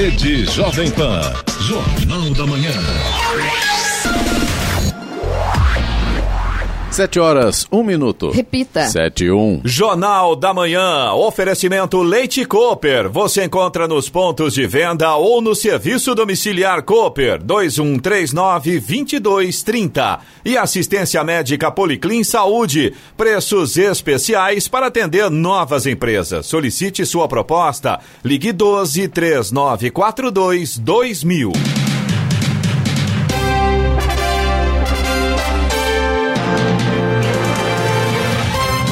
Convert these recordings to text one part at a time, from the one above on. Rede Jovem Pan, Jornal da Manhã. 7h01. Repita. 7h01. Jornal da Manhã, oferecimento Leite Cooper. Você encontra nos pontos de venda ou no serviço domiciliar Cooper, 2139-2230. E assistência médica Policlin Saúde, preços especiais para atender novas empresas. Solicite sua proposta, ligue 12-3942-2000.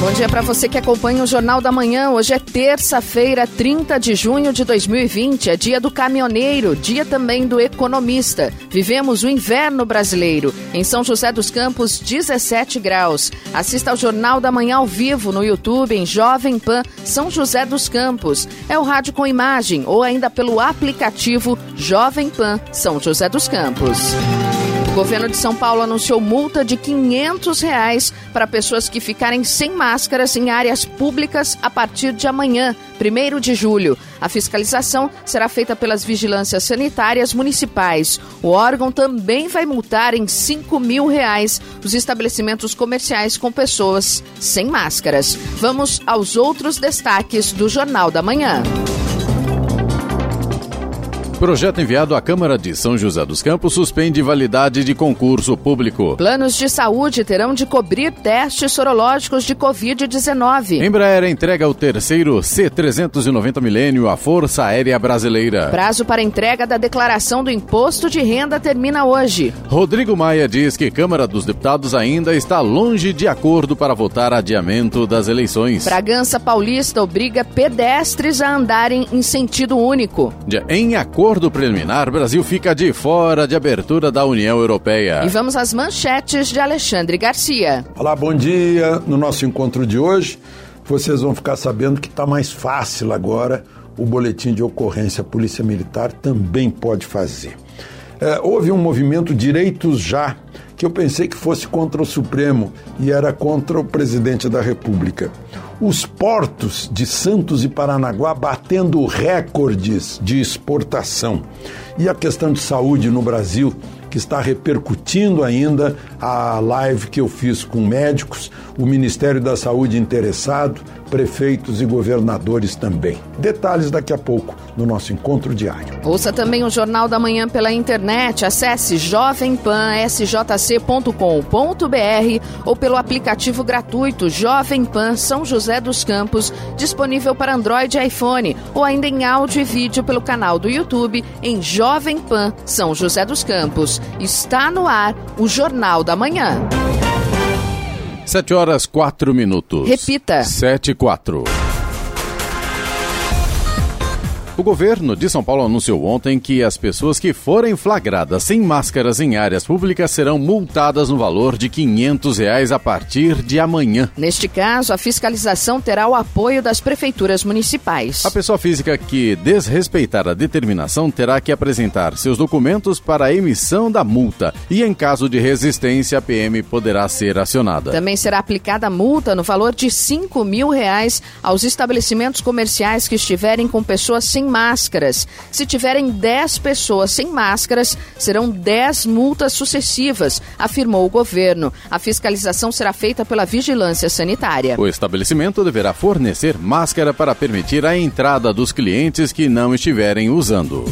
Bom dia para você que acompanha o Jornal da Manhã. Hoje é terça-feira, 30 de junho de 2020. É dia do caminhoneiro, dia também do economista. Vivemos o inverno brasileiro. Em São José dos Campos, 17 graus. Assista ao Jornal da Manhã ao vivo no YouTube, em Jovem Pan, São José dos Campos. É o rádio com imagem ou ainda pelo aplicativo Jovem Pan, São José dos Campos. O governo de São Paulo anunciou multa de R$500 para pessoas que ficarem sem máscaras em áreas públicas a partir de amanhã, 1º de julho. A fiscalização será feita pelas vigilâncias sanitárias municipais. O órgão também vai multar em R$5.000 os estabelecimentos comerciais com pessoas sem máscaras. Vamos aos outros destaques do Jornal da Manhã. Projeto enviado à Câmara de São José dos Campos suspende validade de concurso público. Planos de saúde terão de cobrir testes sorológicos de Covid-19. Embraer entrega o terceiro C-390 Millennium à Força Aérea Brasileira. Prazo para entrega da declaração do imposto de renda termina hoje. Rodrigo Maia diz que Câmara dos Deputados ainda está longe de acordo para votar adiamento das eleições. Bragança Paulista obriga pedestres a andarem em sentido único. Em acordo preliminar, Brasil fica de fora de abertura da União Europeia. E vamos às manchetes de Alexandre Garcia. Olá, bom dia. No nosso encontro de hoje, vocês vão ficar sabendo que está mais fácil agora o boletim de ocorrência. A Polícia Militar também pode fazer. Houve um movimento Direitos Já, que eu pensei que fosse contra o Supremo e era contra o presidente da República. Os portos de Santos e Paranaguá batendo recordes de exportação. E a questão de saúde no Brasil, que está repercutindo ainda, a live que eu fiz com médicos, o Ministério da Saúde interessado, prefeitos e governadores também. Detalhes daqui a pouco no nosso encontro diário. Ouça também o Jornal da Manhã pela internet. Acesse jovempansjc.com.br ou pelo aplicativo gratuito Jovem Pan São José dos Campos, disponível para Android e iPhone, ou ainda em áudio e vídeo pelo canal do YouTube em Jovem Pan São José dos Campos. Está no ar o Jornal da Manhã. 7h04. Repita. 7h04. O governo de São Paulo anunciou ontem que as pessoas que forem flagradas sem máscaras em áreas públicas serão multadas no valor de R$500 a partir de amanhã. Neste caso, a fiscalização terá o apoio das prefeituras municipais. A pessoa física que desrespeitar a determinação terá que apresentar seus documentos para a emissão da multa e, em caso de resistência, a PM poderá ser acionada. Também será aplicada multa no valor de R$5.000 aos estabelecimentos comerciais que estiverem com pessoas sem máscaras. Se tiverem 10 pessoas sem máscaras, serão 10 multas sucessivas, afirmou o governo. A fiscalização será feita pela vigilância sanitária. O estabelecimento deverá fornecer máscara para permitir a entrada dos clientes que não estiverem usando.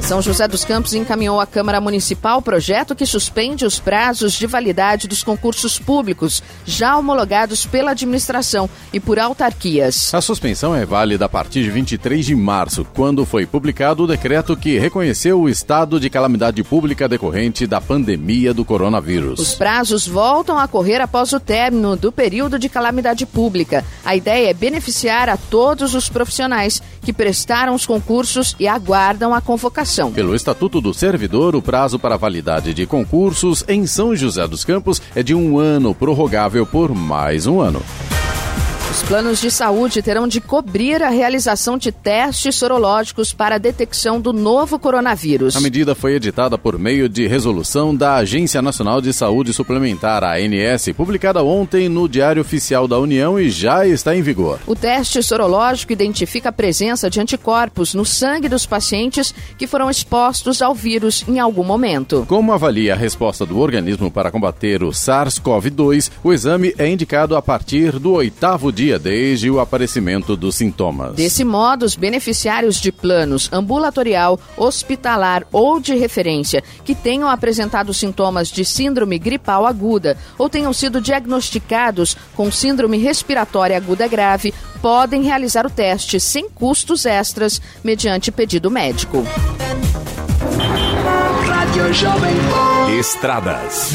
São José dos Campos encaminhou à Câmara Municipal projeto que suspende os prazos de validade dos concursos públicos já homologados pela administração e por autarquias. A suspensão é válida a partir de 23 de março, quando foi publicado o decreto que reconheceu o estado de calamidade pública decorrente da pandemia do coronavírus. Os prazos voltam a correr após o término do período de calamidade pública. A ideia é beneficiar a todos os profissionais que prestaram os concursos e aguardam a convocação. Pelo Estatuto do Servidor, o prazo para validade de concursos em São José dos Campos é de 1 ano, prorrogável por mais 1 ano. Os planos de saúde terão de cobrir a realização de testes sorológicos para a detecção do novo coronavírus. A medida foi editada por meio de resolução da Agência Nacional de Saúde Suplementar, a ANS, publicada ontem no Diário Oficial da União e já está em vigor. O teste sorológico identifica a presença de anticorpos no sangue dos pacientes que foram expostos ao vírus em algum momento. Como avalia a resposta do organismo para combater o SARS-CoV-2, o exame é indicado a partir do 8º dia desde o aparecimento dos sintomas. Desse modo, os beneficiários de planos ambulatorial, hospitalar ou de referência que tenham apresentado sintomas de síndrome gripal aguda ou tenham sido diagnosticados com síndrome respiratória aguda grave podem realizar o teste sem custos extras mediante pedido médico. Estradas.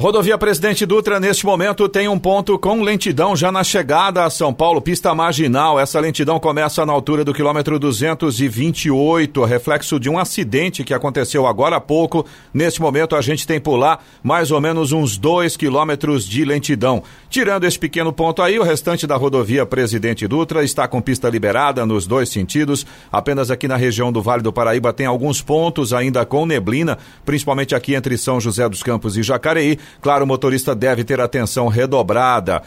Rodovia Presidente Dutra, neste momento, tem um ponto com lentidão já na chegada a São Paulo, pista marginal. Essa lentidão começa na altura do quilômetro 228, reflexo de um acidente que aconteceu agora há pouco. Neste momento, a gente tem por lá mais ou menos uns 2 quilômetros de lentidão. Tirando esse pequeno ponto aí, o restante da rodovia Presidente Dutra está com pista liberada nos 2 sentidos. Apenas aqui na região do Vale do Paraíba tem alguns pontos ainda com neblina, principalmente aqui entre São José dos Campos e Jacareí. Claro, o motorista deve ter atenção redobrada.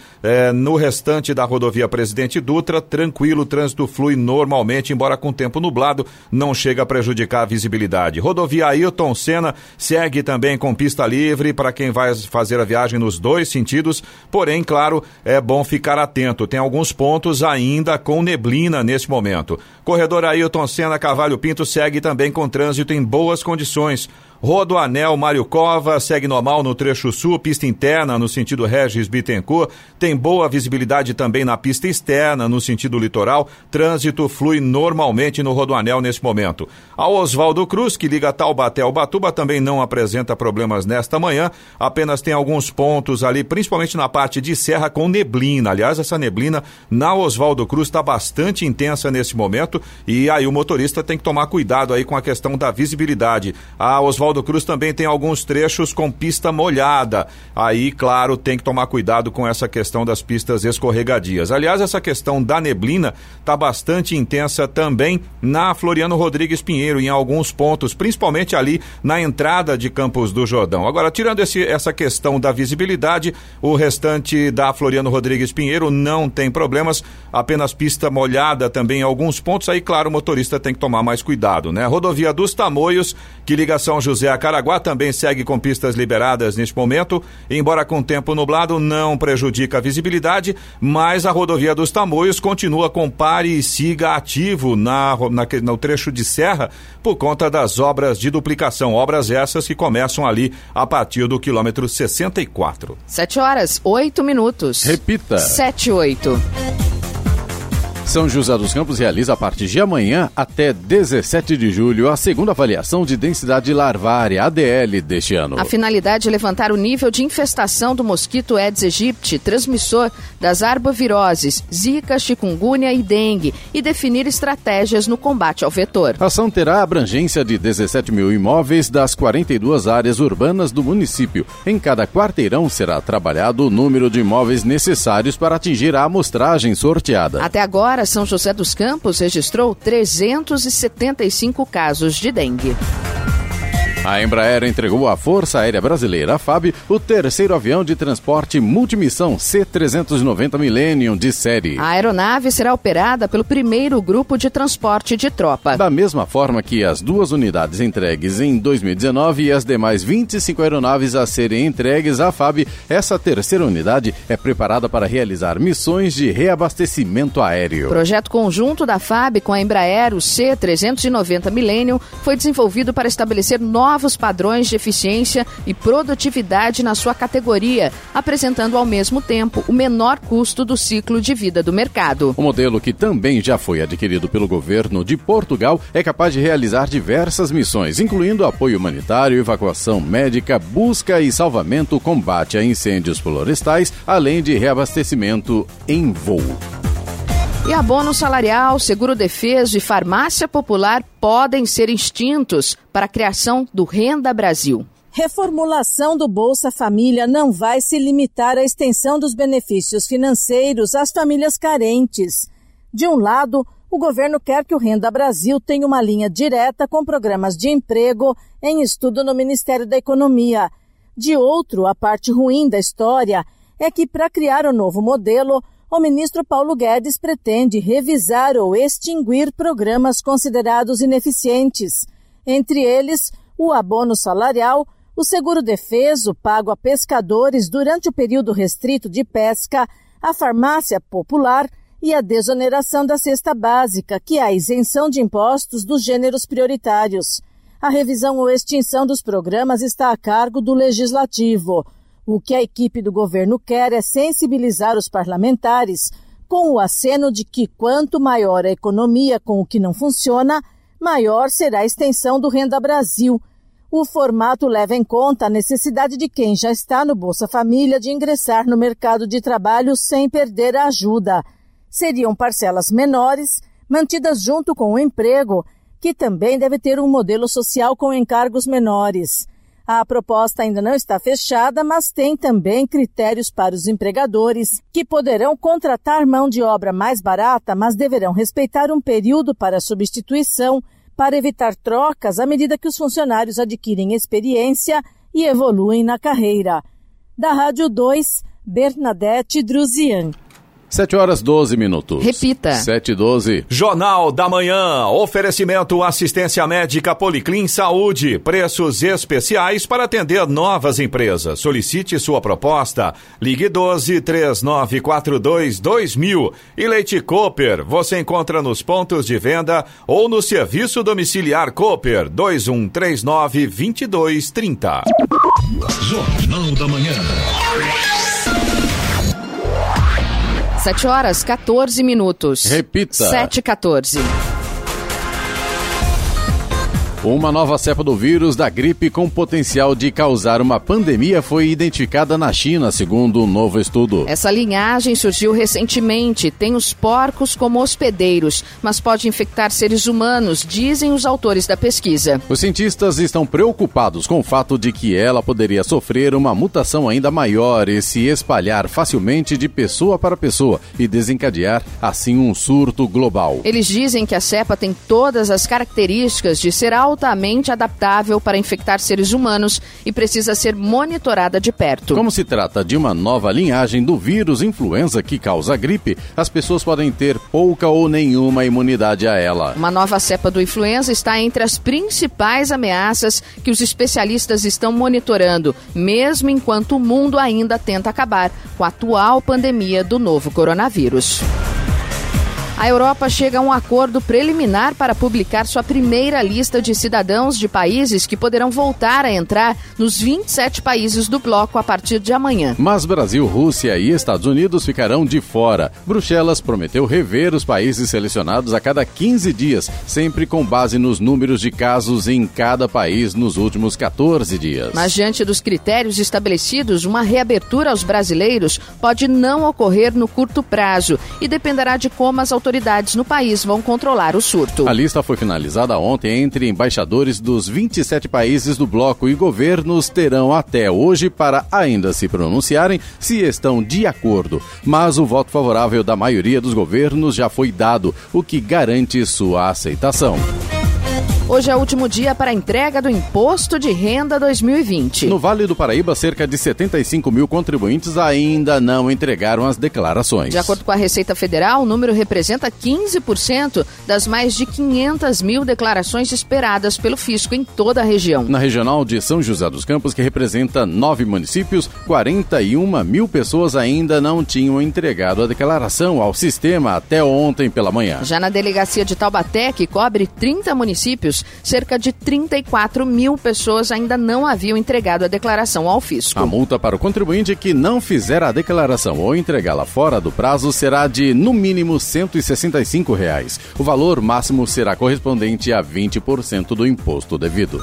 No restante da rodovia Presidente Dutra, tranquilo, o trânsito flui normalmente, embora com tempo nublado, não chega a prejudicar a visibilidade. Rodovia Ayrton Senna segue também com pista livre para quem vai fazer a viagem nos 2 sentidos, porém, claro, é bom ficar atento. Tem alguns pontos ainda com neblina nesse momento. Corredor Ayrton Senna Carvalho Pinto segue também com trânsito em boas condições. Rodoanel Mário Covas segue normal no trecho sul, pista interna no sentido Regis Bittencourt, tem boa visibilidade também na pista externa no sentido litoral, trânsito flui normalmente no Rodoanel nesse momento. A Oswaldo Cruz, que liga Taubaté ao Batuba, também não apresenta problemas nesta manhã, apenas tem alguns pontos ali, principalmente na parte de serra com neblina. Aliás, essa neblina na Oswaldo Cruz está bastante intensa nesse momento e aí o motorista tem que tomar cuidado aí com a questão da visibilidade. A Oswaldo Cruz também tem alguns trechos com pista molhada. Aí, claro, tem que tomar cuidado com essa questão das pistas escorregadias. Aliás, essa questão da neblina está bastante intensa também na Floriano Rodrigues Pinheiro, em alguns pontos, principalmente ali na entrada de Campos do Jordão. Agora, tirando essa questão da visibilidade, o restante da Floriano Rodrigues Pinheiro não tem problemas, apenas pista molhada também em alguns pontos. Aí, claro, o motorista tem que tomar mais cuidado, né? Rodovia dos Tamoios, que liga São José a Caraguá, também segue com pistas liberadas neste momento, embora com tempo nublado não prejudica a visibilidade, mas a rodovia dos Tamoios continua com pare e siga ativo no trecho de serra por conta das obras de duplicação, obras essas que começam ali a partir do quilômetro 64. 7:08. Repita. 7:08. São José dos Campos realiza a partir de amanhã até 17 de julho a segunda avaliação de densidade larvária, ADL, deste ano. A finalidade é levantar o nível de infestação do mosquito Aedes aegypti, transmissor das arboviroses, zika, chikungunya e dengue, e definir estratégias no combate ao vetor. A ação terá abrangência de 17 mil imóveis das 42 áreas urbanas do município. Em cada quarteirão será trabalhado o número de imóveis necessários para atingir a amostragem sorteada. Até agora, São José dos Campos registrou 375 casos de dengue. A Embraer entregou à Força Aérea Brasileira, a FAB, o terceiro avião de transporte multimissão C-390 Millennium de série. A aeronave será operada pelo primeiro grupo de transporte de tropa. Da mesma forma que as 2 unidades entregues em 2019 e as demais 25 aeronaves a serem entregues à FAB, essa terceira unidade é preparada para realizar missões de reabastecimento aéreo. O projeto conjunto da FAB com a Embraer, o C-390 Millennium, foi desenvolvido para estabelecer novos padrões de eficiência e produtividade na sua categoria, apresentando ao mesmo tempo o menor custo do ciclo de vida do mercado. O modelo, que também já foi adquirido pelo governo de Portugal, é capaz de realizar diversas missões, incluindo apoio humanitário, evacuação médica, busca e salvamento, combate a incêndios florestais, além de reabastecimento em voo. E abono salarial, seguro-defeso e farmácia popular podem ser extintos para a criação do Renda Brasil. Reformulação do Bolsa Família não vai se limitar à extensão dos benefícios financeiros às famílias carentes. De um lado, o governo quer que o Renda Brasil tenha uma linha direta com programas de emprego em estudo no Ministério da Economia. De outro, a parte ruim da história é que, para criar o novo modelo, o ministro Paulo Guedes pretende revisar ou extinguir programas considerados ineficientes. Entre eles, o abono salarial, o seguro-defeso pago a pescadores durante o período restrito de pesca, a farmácia popular e a desoneração da cesta básica, que é a isenção de impostos dos gêneros prioritários. A revisão ou extinção dos programas está a cargo do Legislativo. O que a equipe do governo quer é sensibilizar os parlamentares com o aceno de que quanto maior a economia com o que não funciona, maior será a extensão do Renda Brasil. O formato leva em conta a necessidade de quem já está no Bolsa Família de ingressar no mercado de trabalho sem perder a ajuda. Seriam parcelas menores, mantidas junto com o emprego, que também deve ter um modelo social com encargos menores. A proposta ainda não está fechada, mas tem também critérios para os empregadores, que poderão contratar mão de obra mais barata, mas deverão respeitar um período para substituição, para evitar trocas à medida que os funcionários adquirem experiência e evoluem na carreira. Da Rádio 2, Bernadette Drusian. 7:12. Repita. 7:12. Jornal da Manhã. Oferecimento assistência médica Policlin Saúde. Preços especiais para atender novas empresas. Solicite sua proposta. Ligue 12-3942-2000. E Leite Cooper. Você encontra nos pontos de venda ou no serviço domiciliar Cooper. 2139-2230. Jornal da Manhã. 7:14. Repita. 7:14. Uma nova cepa do vírus da gripe com potencial de causar uma pandemia foi identificada na China, segundo um novo estudo. Essa linhagem surgiu recentemente, tem os porcos como hospedeiros, mas pode infectar seres humanos, dizem os autores da pesquisa. Os cientistas estão preocupados com o fato de que ela poderia sofrer uma mutação ainda maior e se espalhar facilmente de pessoa para pessoa e desencadear, assim, um surto global. Eles dizem que a cepa tem todas as características de ser altamente adaptável para infectar seres humanos e precisa ser monitorada de perto. Como se trata de uma nova linhagem do vírus influenza que causa gripe, as pessoas podem ter pouca ou nenhuma imunidade a ela. Uma nova cepa do influenza está entre as principais ameaças que os especialistas estão monitorando, mesmo enquanto o mundo ainda tenta acabar com a atual pandemia do novo coronavírus. A Europa chega a um acordo preliminar para publicar sua primeira lista de cidadãos de países que poderão voltar a entrar nos 27 países do bloco a partir de amanhã. Mas Brasil, Rússia e Estados Unidos ficarão de fora. Bruxelas prometeu rever os países selecionados a cada 15 dias, sempre com base nos números de casos em cada país nos últimos 14 dias. Mas diante dos critérios estabelecidos, uma reabertura aos brasileiros pode não ocorrer no curto prazo e dependerá de como as autoridades no país vão controlar o surto. A lista foi finalizada ontem entre embaixadores dos 27 países do bloco e governos terão até hoje para ainda se pronunciarem se estão de acordo. Mas o voto favorável da maioria dos governos já foi dado, o que garante sua aceitação. Hoje é o último dia para a entrega do Imposto de Renda 2020. No Vale do Paraíba, cerca de 75 mil contribuintes ainda não entregaram as declarações. De acordo com a Receita Federal, o número representa 15% das mais de 500 mil declarações esperadas pelo fisco em toda a região. Na regional de São José dos Campos, que representa 9 municípios, 41 mil pessoas ainda não tinham entregado a declaração ao sistema até ontem pela manhã. Já na delegacia de Taubaté, que cobre 30 municípios, cerca de 34 mil pessoas ainda não haviam entregado a declaração ao fisco. A multa para o contribuinte que não fizer a declaração ou entregá-la fora do prazo será de, no mínimo, R$ 165. O valor máximo será correspondente a 20% do imposto devido.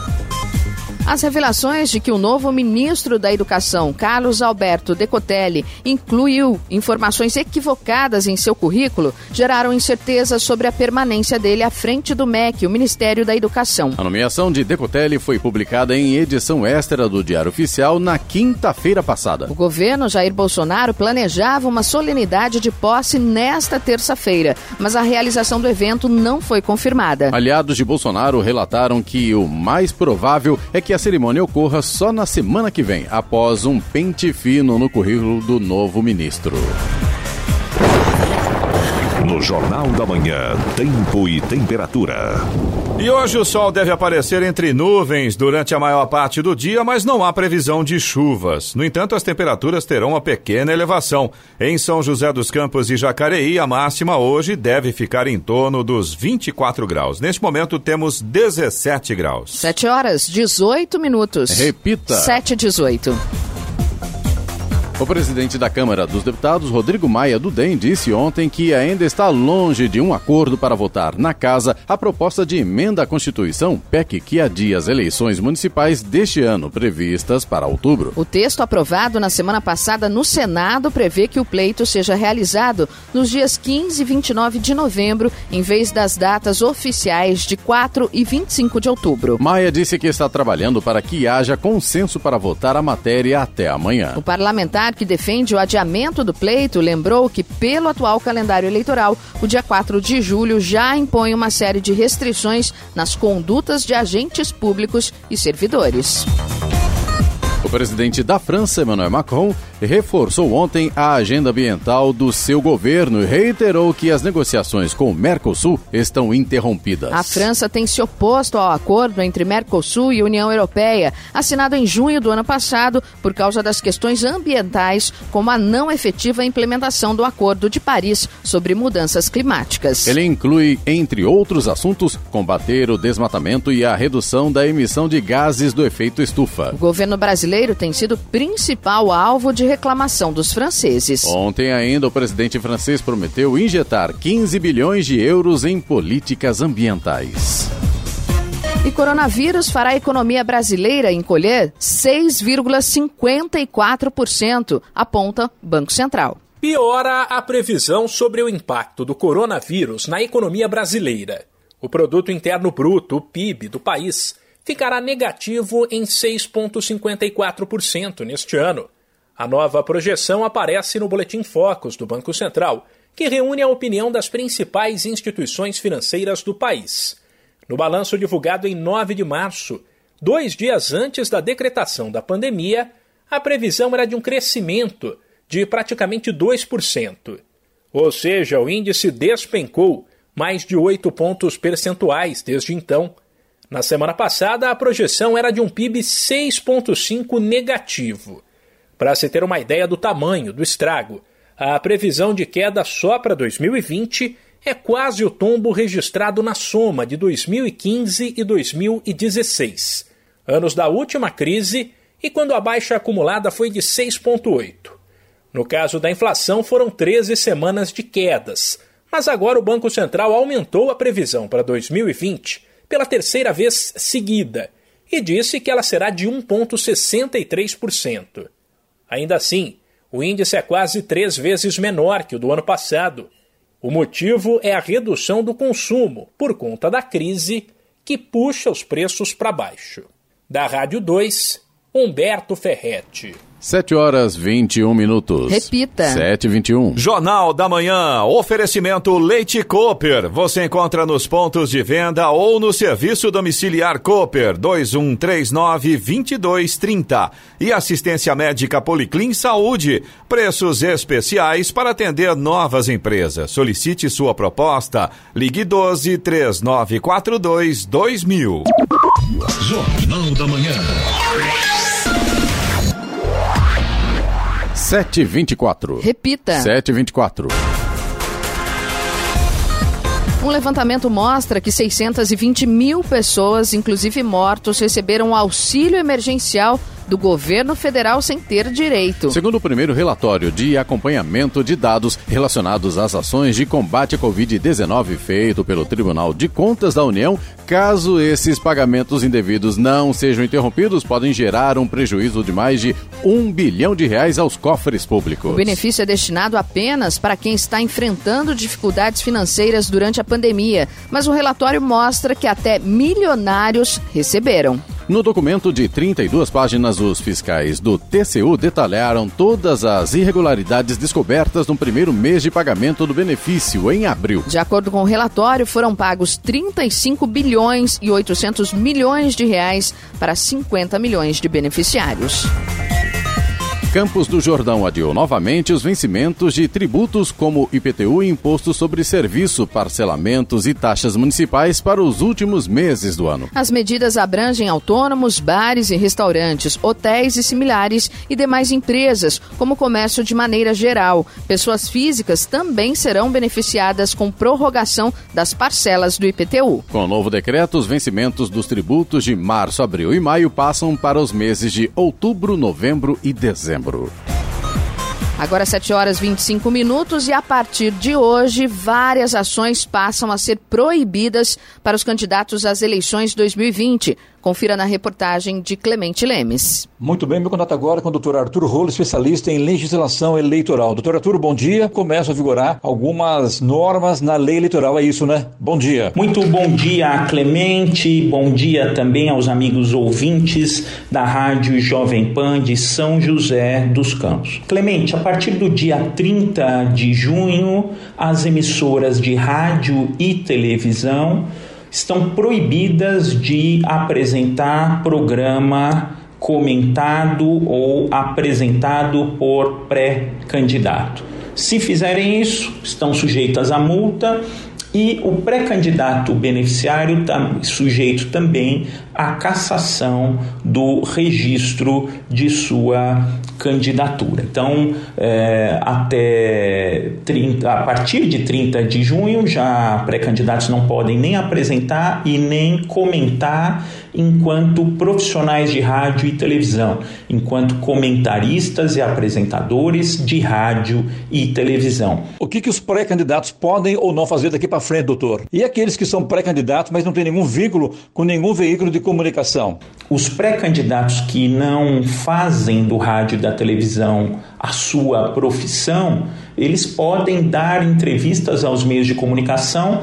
As revelações de que o novo ministro da Educação, Carlos Alberto Decotelli, incluiu informações equivocadas em seu currículo, geraram incerteza sobre a permanência dele à frente do MEC, o Ministério da Educação. A nomeação de Decotelli foi publicada em edição extra do Diário Oficial na quinta-feira passada. O governo Jair Bolsonaro planejava uma solenidade de posse nesta terça-feira, mas a realização do evento não foi confirmada. Aliados de Bolsonaro relataram que o mais provável é que a cerimônia ocorra só na semana que vem, após um pente fino no currículo do novo ministro. No Jornal da Manhã, tempo e temperatura. E hoje o sol deve aparecer entre nuvens durante a maior parte do dia, mas não há previsão de chuvas. No entanto, as temperaturas terão uma pequena elevação. Em São José dos Campos e Jacareí, a máxima hoje deve ficar em torno dos 24 graus. Neste momento, temos 17 graus. 7h18. Repita. 7h18. O presidente da Câmara dos Deputados, Rodrigo Maia, do DEM, disse ontem que ainda está longe de um acordo para votar na Casa a proposta de emenda à Constituição, PEC, que adia as eleições municipais deste ano, previstas para outubro. O texto aprovado na semana passada no Senado prevê que o pleito seja realizado nos dias 15 e 29 de novembro, em vez das datas oficiais de 4 e 25 de outubro. Maia disse que está trabalhando para que haja consenso para votar a matéria até amanhã. O parlamentar que defende o adiamento do pleito lembrou que, pelo atual calendário eleitoral, o dia 4 de julho já impõe uma série de restrições nas condutas de agentes públicos e servidores. O presidente da França, Emmanuel Macron, reforçou ontem a agenda ambiental do seu governo e reiterou que as negociações com o Mercosul estão interrompidas. A França tem se oposto ao acordo entre Mercosul e União Europeia, assinado em junho do ano passado, por causa das questões ambientais, como a não efetiva implementação do Acordo de Paris sobre mudanças climáticas. Ele inclui, entre outros assuntos, combater o desmatamento e a redução da emissão de gases do efeito estufa. O governo brasileiro tem sido o principal alvo de reclamação dos franceses. Ontem ainda, o presidente francês prometeu injetar 15 bilhões de euros em políticas ambientais. E coronavírus fará a economia brasileira encolher 6,54%, aponta Banco Central. Piora a previsão sobre o impacto do coronavírus na economia brasileira. O produto interno bruto, o PIB, do país ficará negativo em 6,54% neste ano. A nova projeção aparece no Boletim Focus do Banco Central, que reúne a opinião das principais instituições financeiras do país. No balanço divulgado em 9 de março, 2 dias antes da decretação da pandemia, a previsão era de um crescimento de praticamente 2%. Ou seja, o índice despencou mais de 8 pontos percentuais desde então. Na semana passada, a projeção era de um PIB 6,5 negativo. Para se ter uma ideia do tamanho do estrago, a previsão de queda só para 2020 é quase o tombo registrado na soma de 2015 e 2016, anos da última crise e quando a baixa acumulada foi de 6,8. No caso da inflação, foram 13 semanas de quedas, mas agora o Banco Central aumentou a previsão para 2020 pela terceira vez seguida e disse que ela será de 1,63%. Ainda assim, o índice é quase 3 vezes menor que o do ano passado. O motivo é a redução do consumo, por conta da crise, que puxa os preços para baixo. Da Rádio 2, Humberto Ferretti. 7h21. Repita. 7h21. Jornal da Manhã, oferecimento Leite Cooper. Você encontra nos pontos de venda ou no serviço domiciliar Cooper, 2139-2230. E assistência médica Policlin Saúde. Preços especiais para atender novas empresas. Solicite sua proposta. Ligue 12-3942-2000. Jornal da Manhã. 7h24. Repita. 7h24. Um levantamento mostra que 620 mil pessoas, inclusive mortos, receberam auxílio emergencial do governo federal sem ter direito. Segundo o primeiro relatório de acompanhamento de dados relacionados às ações de combate à Covid-19 feito pelo Tribunal de Contas da União, caso esses pagamentos indevidos não sejam interrompidos, podem gerar um prejuízo de mais de R$1 bilhão aos cofres públicos. O benefício é destinado apenas para quem está enfrentando dificuldades financeiras durante a pandemia, mas o relatório mostra que até milionários receberam. No documento de 32 páginas, os fiscais do TCU detalharam todas as irregularidades descobertas no primeiro mês de pagamento do benefício, em abril. De acordo com o relatório, foram pagos R$35,8 bilhões para 50 milhões de beneficiários. Campos do Jordão adiou novamente os vencimentos de tributos como IPTU e imposto sobre serviço, parcelamentos e taxas municipais para os últimos meses do ano. As medidas abrangem autônomos, bares e restaurantes, hotéis e similares e demais empresas, como comércio de maneira geral. Pessoas físicas também serão beneficiadas com prorrogação das parcelas do IPTU. Com o novo decreto, os vencimentos dos tributos de março, abril e maio passam para os meses de outubro, novembro e dezembro. Agora 7h25 e a partir de hoje várias ações passam a ser proibidas para os candidatos às eleições 2020. Confira na reportagem de Clemente Lemes. Muito bem, meu contato agora com o Dr. Arthur Rolo, especialista em legislação eleitoral. Dr. Arthur, bom dia. Começam a vigorar algumas normas na lei eleitoral, é isso, né? Bom dia. Muito bom dia a Clemente, bom dia também aos amigos ouvintes da Rádio Jovem Pan de São José dos Campos. Clemente, a partir do dia 30 de junho, as emissoras de rádio e televisão estão proibidas de apresentar programa comentado ou apresentado por pré-candidato. Se fizerem isso, estão sujeitas à multa e o pré-candidato beneficiário está sujeito também à cassação do registro de sua candidatura. Então, a partir de 30 de junho, já pré-candidatos não podem nem apresentar e nem comentar enquanto profissionais de rádio e televisão, enquanto comentaristas e apresentadores de rádio e televisão. O que os pré-candidatos podem ou não fazer daqui para frente, doutor? E aqueles que são pré-candidatos, mas não têm nenhum vínculo com nenhum veículo de comunicação? Os pré-candidatos que não fazem do rádio e da televisão a sua profissão, eles podem dar entrevistas aos meios de comunicação,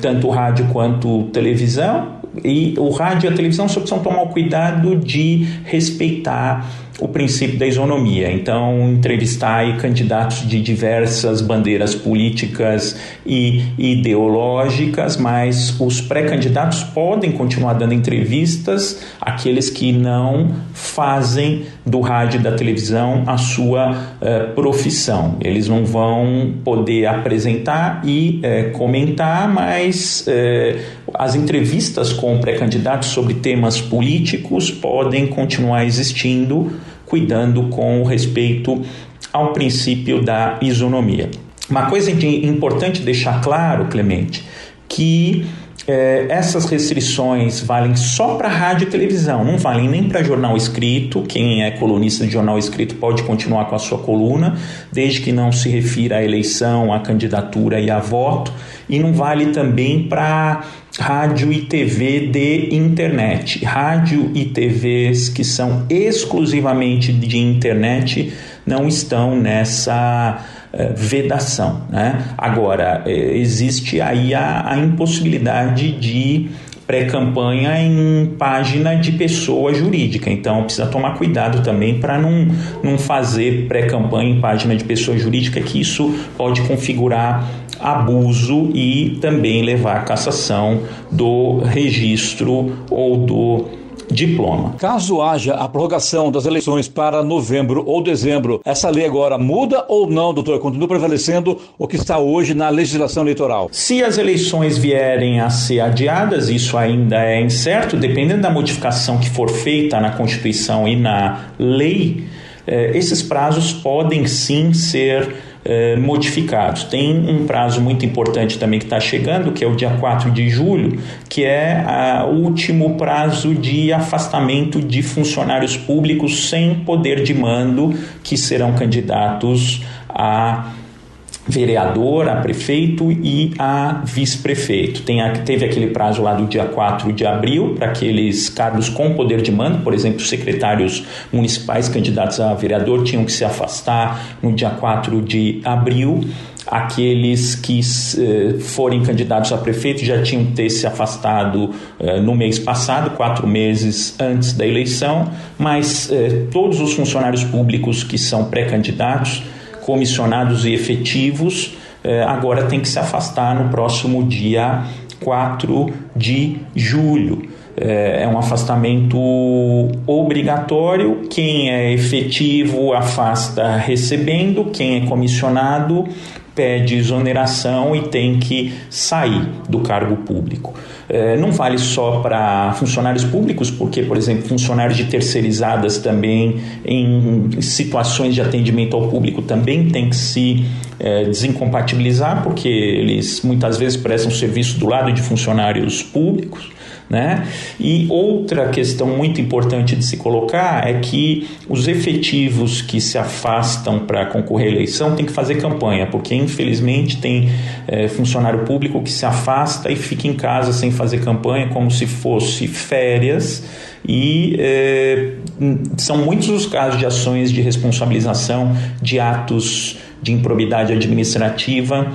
tanto rádio quanto televisão, e o rádio e a televisão só precisam tomar o cuidado de respeitar o princípio da isonomia. Então, entrevistar aí candidatos de diversas bandeiras políticas e ideológicas, mas os pré-candidatos podem continuar dando entrevistas àqueles que não fazem do rádio e da televisão a sua profissão. Eles não vão poder apresentar e comentar, mas as entrevistas com pré-candidatos sobre temas políticos podem continuar existindo, cuidando com o respeito ao princípio da isonomia. Uma coisa importante deixar claro, Clemente, que essas restrições valem só para rádio e televisão, não valem nem para jornal escrito. Quem é colunista de jornal escrito pode continuar com a sua coluna, desde que não se refira à eleição, à candidatura e a voto, e não vale também para rádio e TV de internet. Rádio e TVs que são exclusivamente de internet não estão nessa vedação, né? Agora, existe aí a impossibilidade de pré-campanha em página de pessoa jurídica, então precisa tomar cuidado também para não fazer pré-campanha em página de pessoa jurídica, que isso pode configurar abuso e também levar à cassação do registro ou do diploma. Caso haja a prorrogação das eleições para novembro ou dezembro, essa lei agora muda ou não, doutor? Continua prevalecendo o que está hoje na legislação eleitoral? Se as eleições vierem a ser adiadas, isso ainda é incerto, dependendo da modificação que for feita na Constituição e na lei, esses prazos podem sim ser modificados. Tem um prazo muito importante também que está chegando, que é o dia 4 de julho, que é o último prazo de afastamento de funcionários públicos sem poder de mando, que serão candidatos a vereador, a prefeito e a vice-prefeito. Teve aquele prazo lá do dia 4 de abril para aqueles cargos com poder de mando, por exemplo, secretários municipais candidatos a vereador tinham que se afastar no dia 4 de abril. Aqueles que forem candidatos a prefeito já tinham que ter se afastado no mês passado, 4 meses antes da eleição, mas todos os funcionários públicos que são pré-candidatos, comissionados e efetivos, agora tem que se afastar no próximo dia 4 de julho. É um afastamento obrigatório. Quem é efetivo afasta recebendo, quem é comissionado pede exoneração e tem que sair do cargo público. Não vale só para funcionários públicos, porque, por exemplo, funcionários de terceirizadas também, em situações de atendimento ao público, também tem que se desincompatibilizar, porque eles muitas vezes prestam serviço do lado de funcionários públicos, né? E outra questão muito importante de se colocar é que os efetivos que se afastam para concorrer à eleição têm que fazer campanha, porque infelizmente tem funcionário público que se afasta e fica em casa sem fazer campanha, como se fosse férias, e são muitos os casos de ações de responsabilização de atos de improbidade administrativa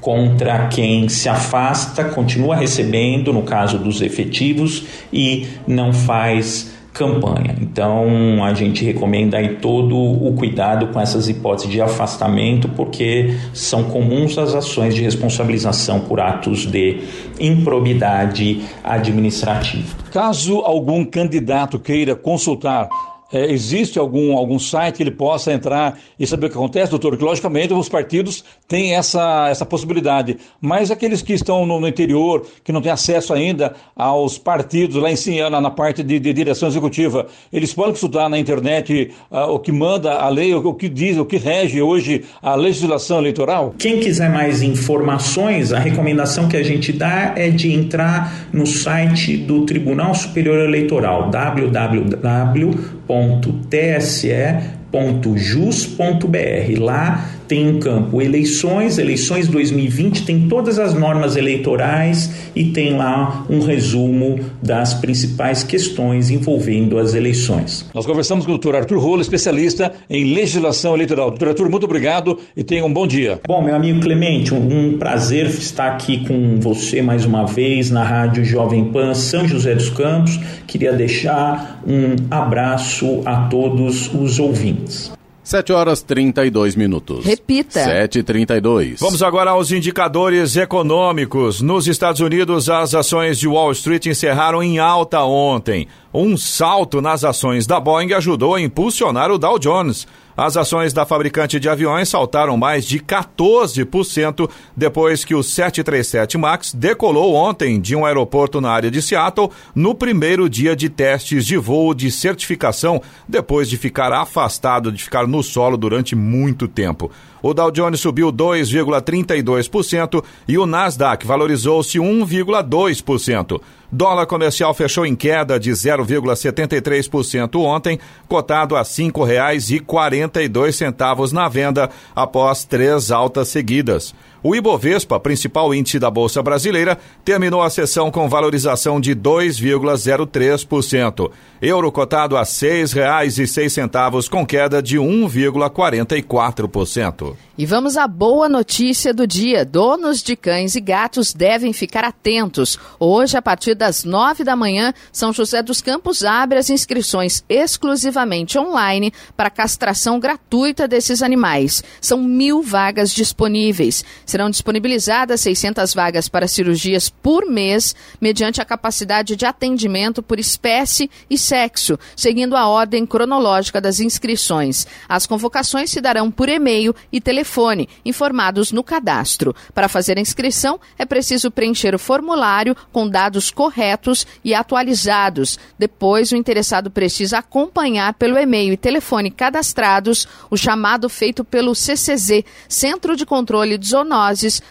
contra quem se afasta, continua recebendo, no caso dos efetivos, e não faz campanha. Então, a gente recomenda aí todo o cuidado com essas hipóteses de afastamento, porque são comuns as ações de responsabilização por atos de improbidade administrativa. Caso algum candidato queira consultar, existe algum site que ele possa entrar e saber o que acontece, doutor? Que logicamente os partidos têm essa possibilidade, mas aqueles que estão no interior, que não têm acesso ainda aos partidos lá em Siena, na parte de direção executiva, eles podem consultar na internet o que manda a lei, o que diz, o que rege hoje a legislação eleitoral? Quem quiser mais informações, a recomendação que a gente dá é de entrar no site do Tribunal Superior Eleitoral, www.tse.jus.br. Lá tem um campo eleições 2020, tem todas as normas eleitorais e tem lá um resumo das principais questões envolvendo as eleições. Nós conversamos com o doutor Arthur Rolo, especialista em legislação eleitoral. Doutor Arthur, muito obrigado e tenha um bom dia. Bom, meu amigo Clemente, um prazer estar aqui com você mais uma vez na Rádio Jovem Pan São José dos Campos. Queria deixar um abraço a todos os ouvintes. 7h32. Repita. 7h32. Vamos agora aos indicadores econômicos. Nos Estados Unidos, as ações de Wall Street encerraram em alta ontem. Um salto nas ações da Boeing ajudou a impulsionar o Dow Jones. As ações da fabricante de aviões saltaram mais de 14% depois que o 737 MAX decolou ontem de um aeroporto na área de Seattle no primeiro dia de testes de voo de certificação, depois de ficar afastado, de ficar no solo durante muito tempo. O Dow Jones subiu 2,32% e o Nasdaq valorizou-se 1,2%. Dólar comercial fechou em queda de 0,73% ontem, cotado a R$ 5,42 na venda, após 3 altas seguidas. O Ibovespa, principal índice da Bolsa Brasileira, terminou a sessão com valorização de 2,03%. Euro cotado a R$ 6,06, com queda de 1,44%. E vamos à boa notícia do dia. Donos de cães e gatos devem ficar atentos. Hoje, a partir das 9h, São José dos Campos abre as inscrições exclusivamente online para castração gratuita desses animais. São 1.000 vagas disponíveis. Serão disponibilizadas 600 vagas para cirurgias por mês, mediante a capacidade de atendimento por espécie e sexo, seguindo a ordem cronológica das inscrições. As convocações se darão por e-mail e telefone, informados no cadastro. Para fazer a inscrição, é preciso preencher o formulário com dados corretos e atualizados. Depois, o interessado precisa acompanhar pelo e-mail e telefone cadastrados o chamado feito pelo CCZ, Centro de Controle de Zoonoses,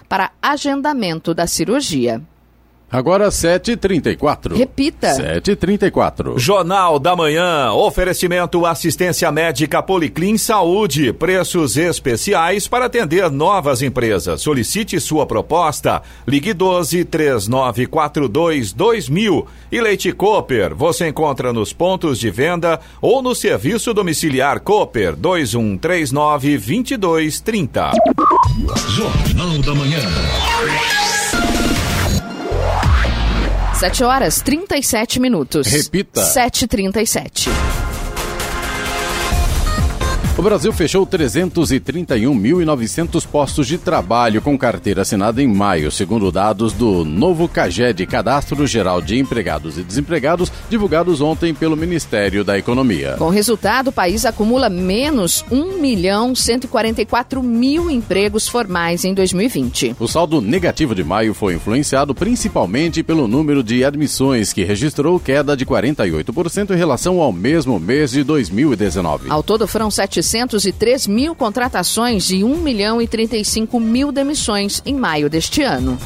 para agendamento da cirurgia. Agora 7h34. Repita. 7h34. Jornal da Manhã. Oferecimento assistência médica Policlin Saúde. Preços especiais para atender novas empresas. Solicite sua proposta. Ligue 12-3942-2000. E leite Cooper. Você encontra nos pontos de venda ou no serviço domiciliar Cooper 2139-2230. Jornal da Manhã. 7h37. Repita. 7h37. O Brasil fechou 331.900 postos de trabalho com carteira assinada em maio, segundo dados do novo CAGED, Cadastro Geral de Empregados e Desempregados, divulgados ontem pelo Ministério da Economia. Com resultado, o país acumula menos 1.144.000 empregos formais em 2020. O saldo negativo de maio foi influenciado principalmente pelo número de admissões, que registrou queda de 48% em relação ao mesmo mês de 2019. Ao todo, foram 703.000 contratações e 1.035.000 demissões em maio deste ano.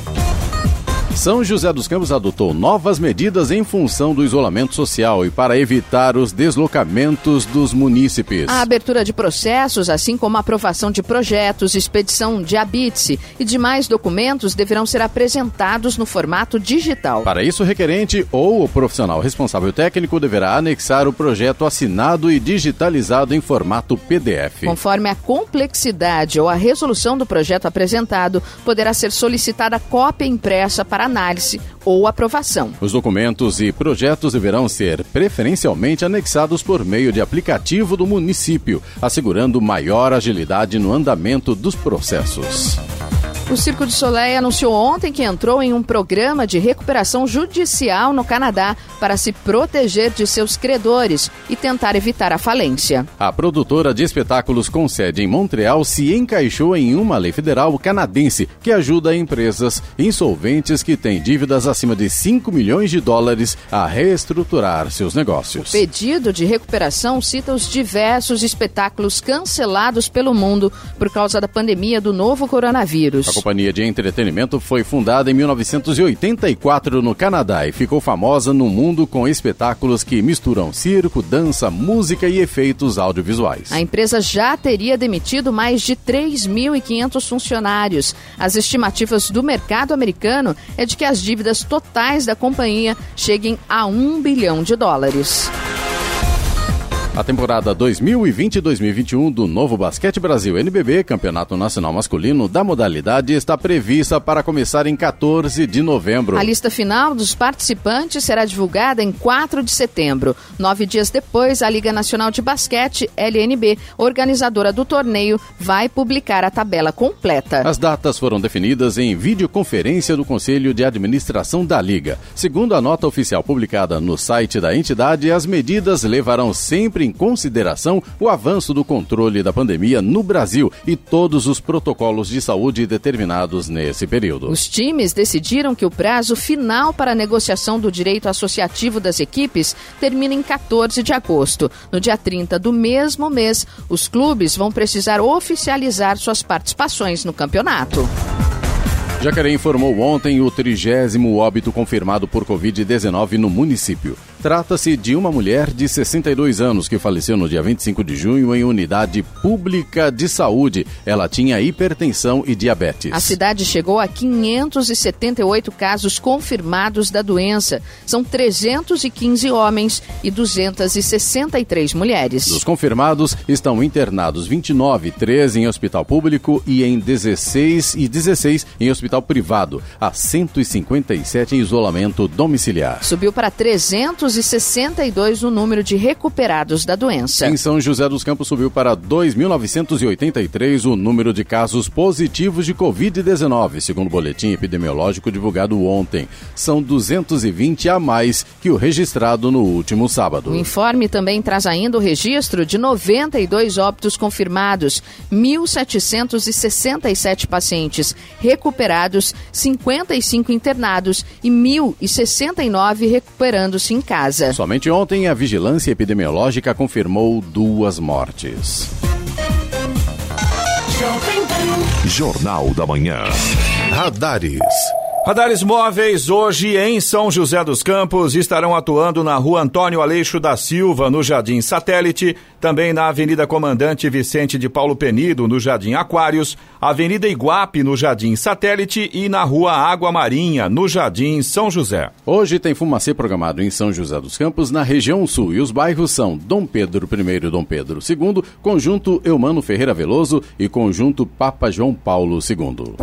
São José dos Campos adotou novas medidas em função do isolamento social e para evitar os deslocamentos dos munícipes. A abertura de processos, assim como a aprovação de projetos, expedição de habite e demais documentos deverão ser apresentados no formato digital. Para isso, o requerente ou o profissional responsável técnico deverá anexar o projeto assinado e digitalizado em formato PDF. Conforme a complexidade ou a resolução do projeto apresentado, poderá ser solicitada cópia impressa para análise ou aprovação. Os documentos e projetos deverão ser preferencialmente anexados por meio de aplicativo do município, assegurando maior agilidade no andamento dos processos. O Cirque du Soleil anunciou ontem que entrou em um programa de recuperação judicial no Canadá para se proteger de seus credores e tentar evitar a falência. A produtora de espetáculos com sede em Montreal se encaixou em uma lei federal canadense que ajuda empresas insolventes que têm dívidas acima de $5 milhões a reestruturar seus negócios. O pedido de recuperação cita os diversos espetáculos cancelados pelo mundo por causa da pandemia do novo coronavírus. A companhia de entretenimento foi fundada em 1984 no Canadá e ficou famosa no mundo com espetáculos que misturam circo, dança, música e efeitos audiovisuais. A empresa já teria demitido mais de 3.500 funcionários. As estimativas do mercado americano é de que as dívidas totais da companhia cheguem a $1 bilhão. A temporada 2020-2021 do Novo Basquete Brasil NBB, Campeonato Nacional Masculino da modalidade, está prevista para começar em 14 de novembro. A lista final dos participantes será divulgada em 4 de setembro. 9 dias depois, a Liga Nacional de Basquete, LNB, organizadora do torneio, vai publicar a tabela completa. As datas foram definidas em videoconferência do Conselho de Administração da Liga. Segundo a nota oficial publicada no site da entidade, as medidas levarão sempre em consideração o avanço do controle da pandemia no Brasil e todos os protocolos de saúde determinados nesse período. Os times decidiram que o prazo final para a negociação do direito associativo das equipes termina em 14 de agosto. No dia 30 do mesmo mês, os clubes vão precisar oficializar suas participações no campeonato. Jacareí informou ontem o 30º óbito confirmado por Covid-19 no município. Trata-se de uma mulher de 62 anos que faleceu no dia 25 de junho em unidade pública de saúde. Ela tinha hipertensão e diabetes. A cidade chegou a 578 casos confirmados da doença. São 315 homens e 263 mulheres. Dos confirmados, estão internados 29, 13 em hospital público e 16 em hospital hospital privado a 157 em isolamento domiciliar. Subiu para 362 o número de recuperados da doença. Em São José dos Campos subiu para 2.983 o número de casos positivos de Covid-19, segundo o boletim epidemiológico divulgado ontem. São 220 a mais que o registrado no último sábado. O informe também traz ainda o registro de 92 óbitos confirmados, 1.767 pacientes recuperados, 55 internados e 1.069 recuperando-se em casa. Somente ontem, a vigilância epidemiológica confirmou 2 mortes. Jornal da Manhã. Radares móveis hoje em São José dos Campos estarão atuando na rua Antônio Aleixo da Silva, no Jardim Satélite, também na Avenida Comandante Vicente de Paulo Penido, no Jardim Aquários, Avenida Iguape, no Jardim Satélite e na rua Água Marinha, no Jardim São José. Hoje tem fumacê programado em São José dos Campos, na região sul, e os bairros são Dom Pedro I e Dom Pedro II, Conjunto Eumano Ferreira Veloso e Conjunto Papa João Paulo II.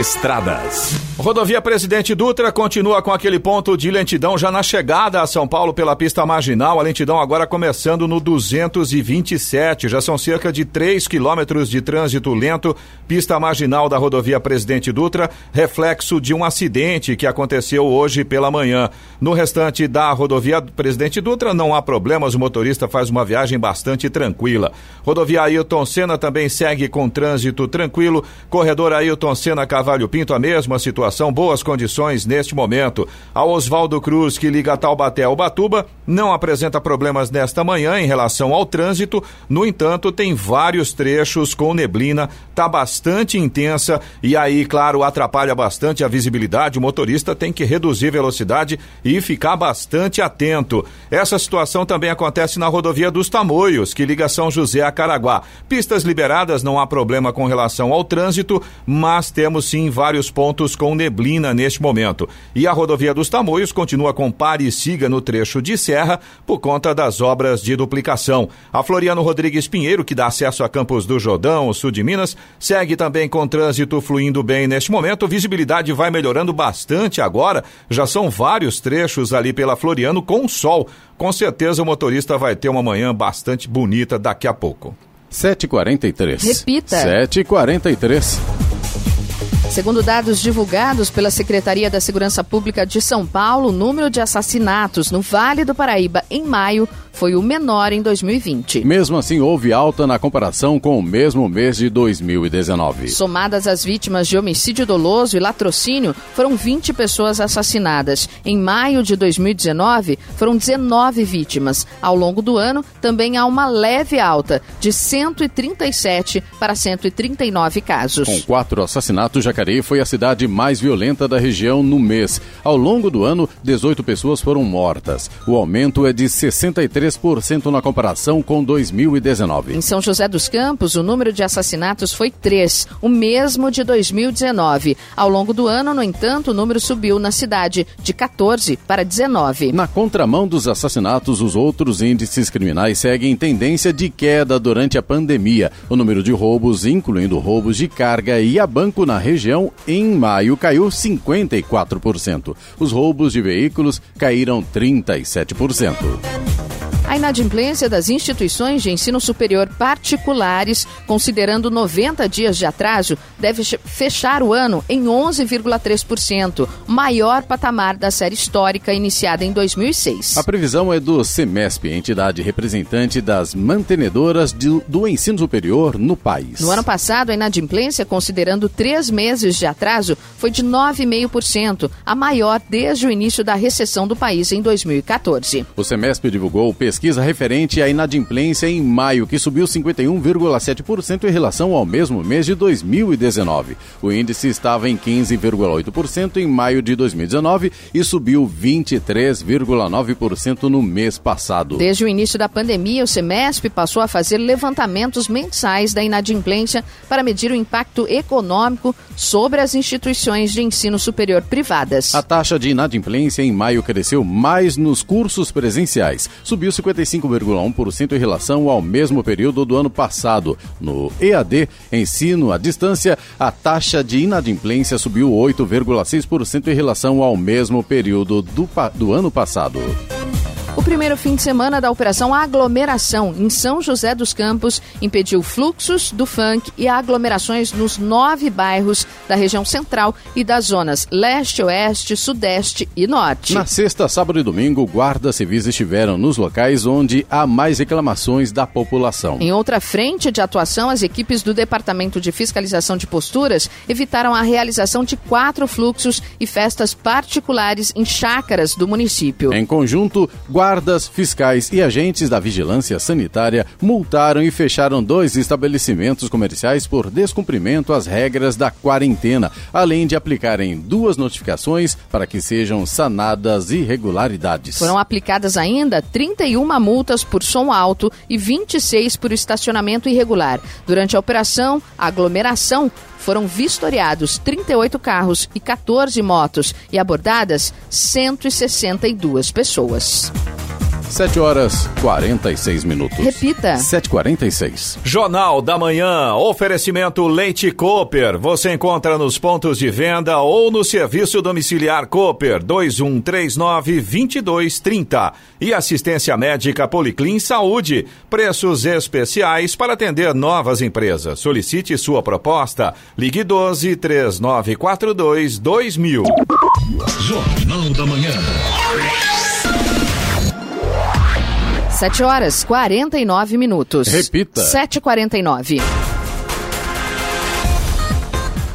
Estradas. Rodovia Presidente Dutra continua com aquele ponto de lentidão já na chegada a São Paulo pela pista marginal. A lentidão agora começando no 227. Já são cerca de 3 quilômetros de trânsito lento. Pista marginal da Rodovia Presidente Dutra, reflexo de um acidente que aconteceu hoje pela manhã. No restante da Rodovia Presidente Dutra não há problemas. O motorista faz uma viagem bastante tranquila. Rodovia Ayrton Senna também segue com trânsito tranquilo. Corredor Ayrton Senna, Carvalho Pinto, a mesma situação, boas condições neste momento. A Oswaldo Cruz, que liga Taubaté ao Ubatuba, não apresenta problemas nesta manhã em relação ao trânsito, no entanto, tem vários trechos com neblina, está bastante intensa e aí, claro, atrapalha bastante a visibilidade, o motorista tem que reduzir velocidade e ficar bastante atento. Essa situação também acontece na Rodovia dos Tamoios, que liga São José a Caraguá. Pistas liberadas, não há problema com relação ao trânsito, mas temos sim vários pontos com neblina neste momento. E a Rodovia dos Tamoios continua com pare e siga no trecho de serra por conta das obras de duplicação. A Floriano Rodrigues Pinheiro, que dá acesso a Campos do Jordão, sul de Minas, segue também com trânsito fluindo bem neste momento. Visibilidade vai melhorando bastante agora, já são vários trechos ali pela Floriano com sol. Com certeza o motorista vai ter uma manhã bastante bonita daqui a pouco. 7h43. Repita. 7h43. Segundo dados divulgados pela Secretaria da Segurança Pública de São Paulo, o número de assassinatos no Vale do Paraíba em maio foi o menor em 2020. Mesmo assim, houve alta na comparação com o mesmo mês de 2019. Somadas as vítimas de homicídio doloso e latrocínio, foram 20 pessoas assassinadas. Em maio de 2019, foram 19 vítimas. Ao longo do ano, também há uma leve alta, de 137 para 139 casos. Com 4 assassinatos, Jacareí foi a cidade mais violenta da região no mês. Ao longo do ano, 18 pessoas foram mortas. O aumento é de 63% na comparação com 2019. Em São José dos Campos, o número de assassinatos foi 3, o mesmo de 2019. Ao longo do ano, no entanto, o número subiu na cidade de 14 para 19. Na contramão dos assassinatos, os outros índices criminais seguem tendência de queda durante a pandemia. O número de roubos, incluindo roubos de carga e a banco na região, em maio caiu 54%. Os roubos de veículos caíram 37%. A inadimplência das instituições de ensino superior particulares, considerando 90 dias de atraso, deve fechar o ano em 11,3%, maior patamar da série histórica iniciada em 2006. A previsão é do SEMESP, entidade representante das mantenedoras do ensino superior no país. No ano passado, a inadimplência, considerando 3 meses de atraso, foi de 9,5%, a maior desde o início da recessão do país em 2014. O SEMESP divulgou pesquisa referente à inadimplência em maio, que subiu 51,7% em relação ao mesmo mês de 2019. O índice estava em 15,8% em maio de 2019 e subiu 23,9% no mês passado. Desde o início da pandemia, o SEMESP passou a fazer levantamentos mensais da inadimplência para medir o impacto econômico sobre as instituições de ensino superior privadas. A taxa de inadimplência em maio cresceu mais nos cursos presenciais, subiu 50 55,1% em relação ao mesmo período do ano passado. No EAD, ensino à distância, a taxa de inadimplência subiu 8,6% em relação ao mesmo período do ano passado. O primeiro fim de semana da operação Aglomeração em São José dos Campos impediu fluxos do funk e aglomerações nos 9 bairros da região central e das zonas leste, oeste, sudeste e norte. Na sexta, sábado e domingo, guardas civis estiveram nos locais onde há mais reclamações da população. Em outra frente de atuação, as equipes do Departamento de Fiscalização de Posturas evitaram a realização de 4 fluxos e festas particulares em chácaras do município. Em conjunto, guardas, fiscais e agentes da vigilância sanitária multaram e fecharam 2 estabelecimentos comerciais por descumprimento às regras da quarentena, além de aplicarem 2 notificações para que sejam sanadas irregularidades. Foram aplicadas ainda 31 multas por som alto e 26 por estacionamento irregular. Durante a operação Aglomeração, foram vistoriados 38 carros e 14 motos e abordadas 162 pessoas. 7h46. Repita. 7h46. Jornal da Manhã, oferecimento Leite Cooper. Você encontra nos pontos de venda ou no serviço domiciliar Cooper 2139-2230. E assistência médica Policlin Saúde. Preços especiais para atender novas empresas. Solicite sua proposta. Ligue 12-3942-2000. Jornal da Manhã. 7h49. Repita. 7h49.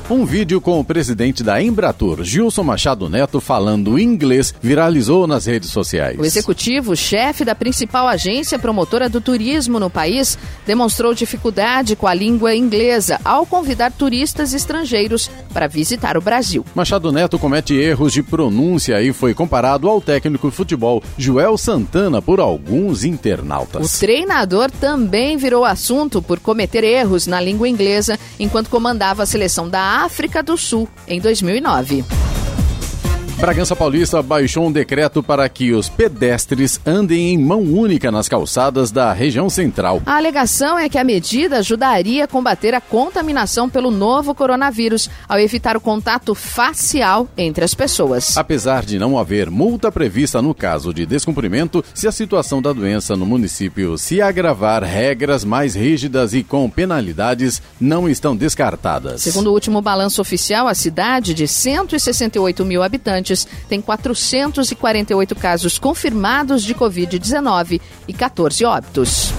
Um vídeo com o presidente da Embratur, Gilson Machado Neto, falando inglês, viralizou nas redes sociais. O executivo, chefe da principal agência promotora do turismo no país, demonstrou dificuldade com a língua inglesa ao convidar turistas estrangeiros para visitar o Brasil. Machado Neto comete erros de pronúncia e foi comparado ao técnico de futebol Joel Santana por alguns internautas. O treinador também virou assunto por cometer erros na língua inglesa enquanto comandava a seleção da África do Sul em 2009. Bragança Paulista baixou um decreto para que os pedestres andem em mão única nas calçadas da região central. A alegação é que a medida ajudaria a combater a contaminação pelo novo coronavírus, ao evitar o contato facial entre as pessoas. Apesar de não haver multa prevista no caso de descumprimento, se a situação da doença no município se agravar, regras mais rígidas e com penalidades não estão descartadas. Segundo o último balanço oficial, a cidade, de 168 mil habitantes, tem 448 casos confirmados de Covid-19 e 14 óbitos.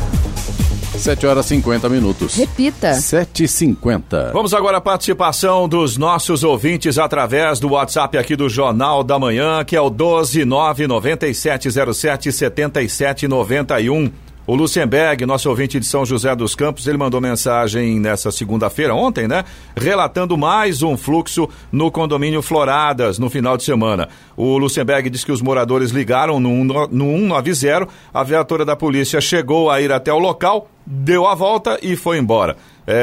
7h50. Repita. 7h50. Vamos agora à participação dos nossos ouvintes através do WhatsApp aqui do Jornal da Manhã, que é o 12997077791. O Luxemburgo, nosso ouvinte de São José dos Campos, ele mandou mensagem nessa segunda-feira, ontem, né? Relatando mais um fluxo no condomínio Floradas no final de semana. O Luxemburgo disse que os moradores ligaram no 190, a viatura da polícia chegou a ir até o local, deu a volta e foi embora.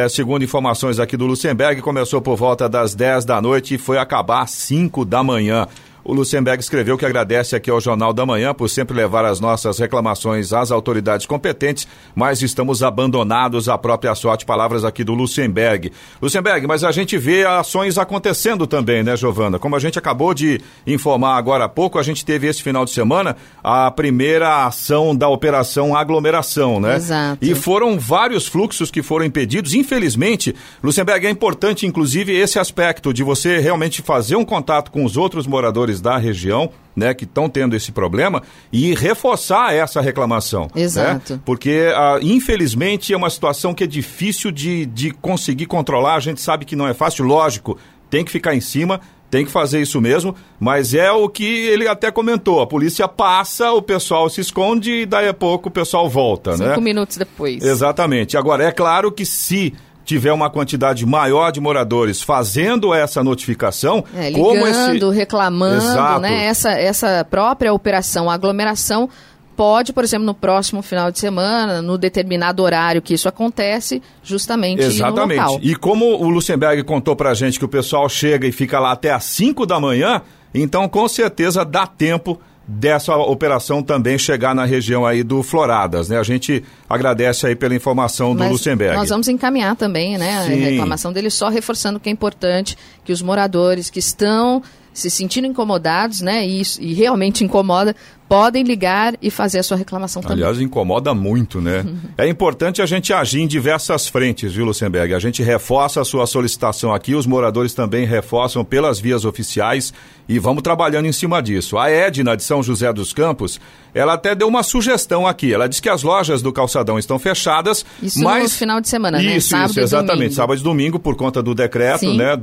Segundo informações aqui do Luxemburgo, começou por volta das 10 da noite e foi acabar às 5 da manhã. O Luxemburgo escreveu que agradece aqui ao Jornal da Manhã por sempre levar as nossas reclamações às autoridades competentes, mas estamos abandonados à própria sorte. Palavras aqui do Luxemburgo. Luxemburgo, mas a gente vê ações acontecendo também, né, Giovana? Como a gente acabou de informar agora há pouco, a gente teve esse final de semana a primeira ação da operação Aglomeração, né? Exato. E foram vários fluxos que foram impedidos, infelizmente. Luxemburgo, é importante, inclusive, esse aspecto de você realmente fazer um contato com os outros moradores da região, né, que estão tendo esse problema, e reforçar essa reclamação. Exato. Né? Porque, infelizmente, é uma situação que é difícil de conseguir controlar. A gente sabe que não é fácil, lógico, tem que ficar em cima, tem que fazer isso mesmo, mas é o que ele até comentou, a polícia passa, o pessoal se esconde e daí a pouco o pessoal volta. 5 minutos depois. Exatamente. Agora, é claro que se tiver uma quantidade maior de moradores fazendo essa notificação, ligando, reclamando, exato, né? Essa própria operação Aglomeração pode, por exemplo, no próximo final de semana, no determinado horário que isso acontece, justamente, exatamente, no local. E como o Luxemburgo contou pra gente que o pessoal chega e fica lá até às 5 da manhã, então com certeza dá tempo dessa operação também chegar na região aí do Floradas, né? A gente agradece aí pela informação do Luxemburgo. Nós vamos encaminhar também, né, a reclamação dele, só reforçando que é importante que os moradores que estão se sentindo incomodados, né, e realmente incomoda, podem ligar e fazer a sua reclamação também. Aliás, incomoda muito, né? É importante a gente agir em diversas frentes, viu, Luxemburgo? A gente reforça a sua solicitação aqui, os moradores também reforçam pelas vias oficiais e vamos trabalhando em cima disso. A Edna de São José dos Campos, ela até deu uma sugestão aqui, ela disse que as lojas do Calçadão estão fechadas, isso mas... Isso no final de semana, né? Isso, sábado, isso, exatamente, domingo. Sábado e domingo, por conta do decreto, sim, né,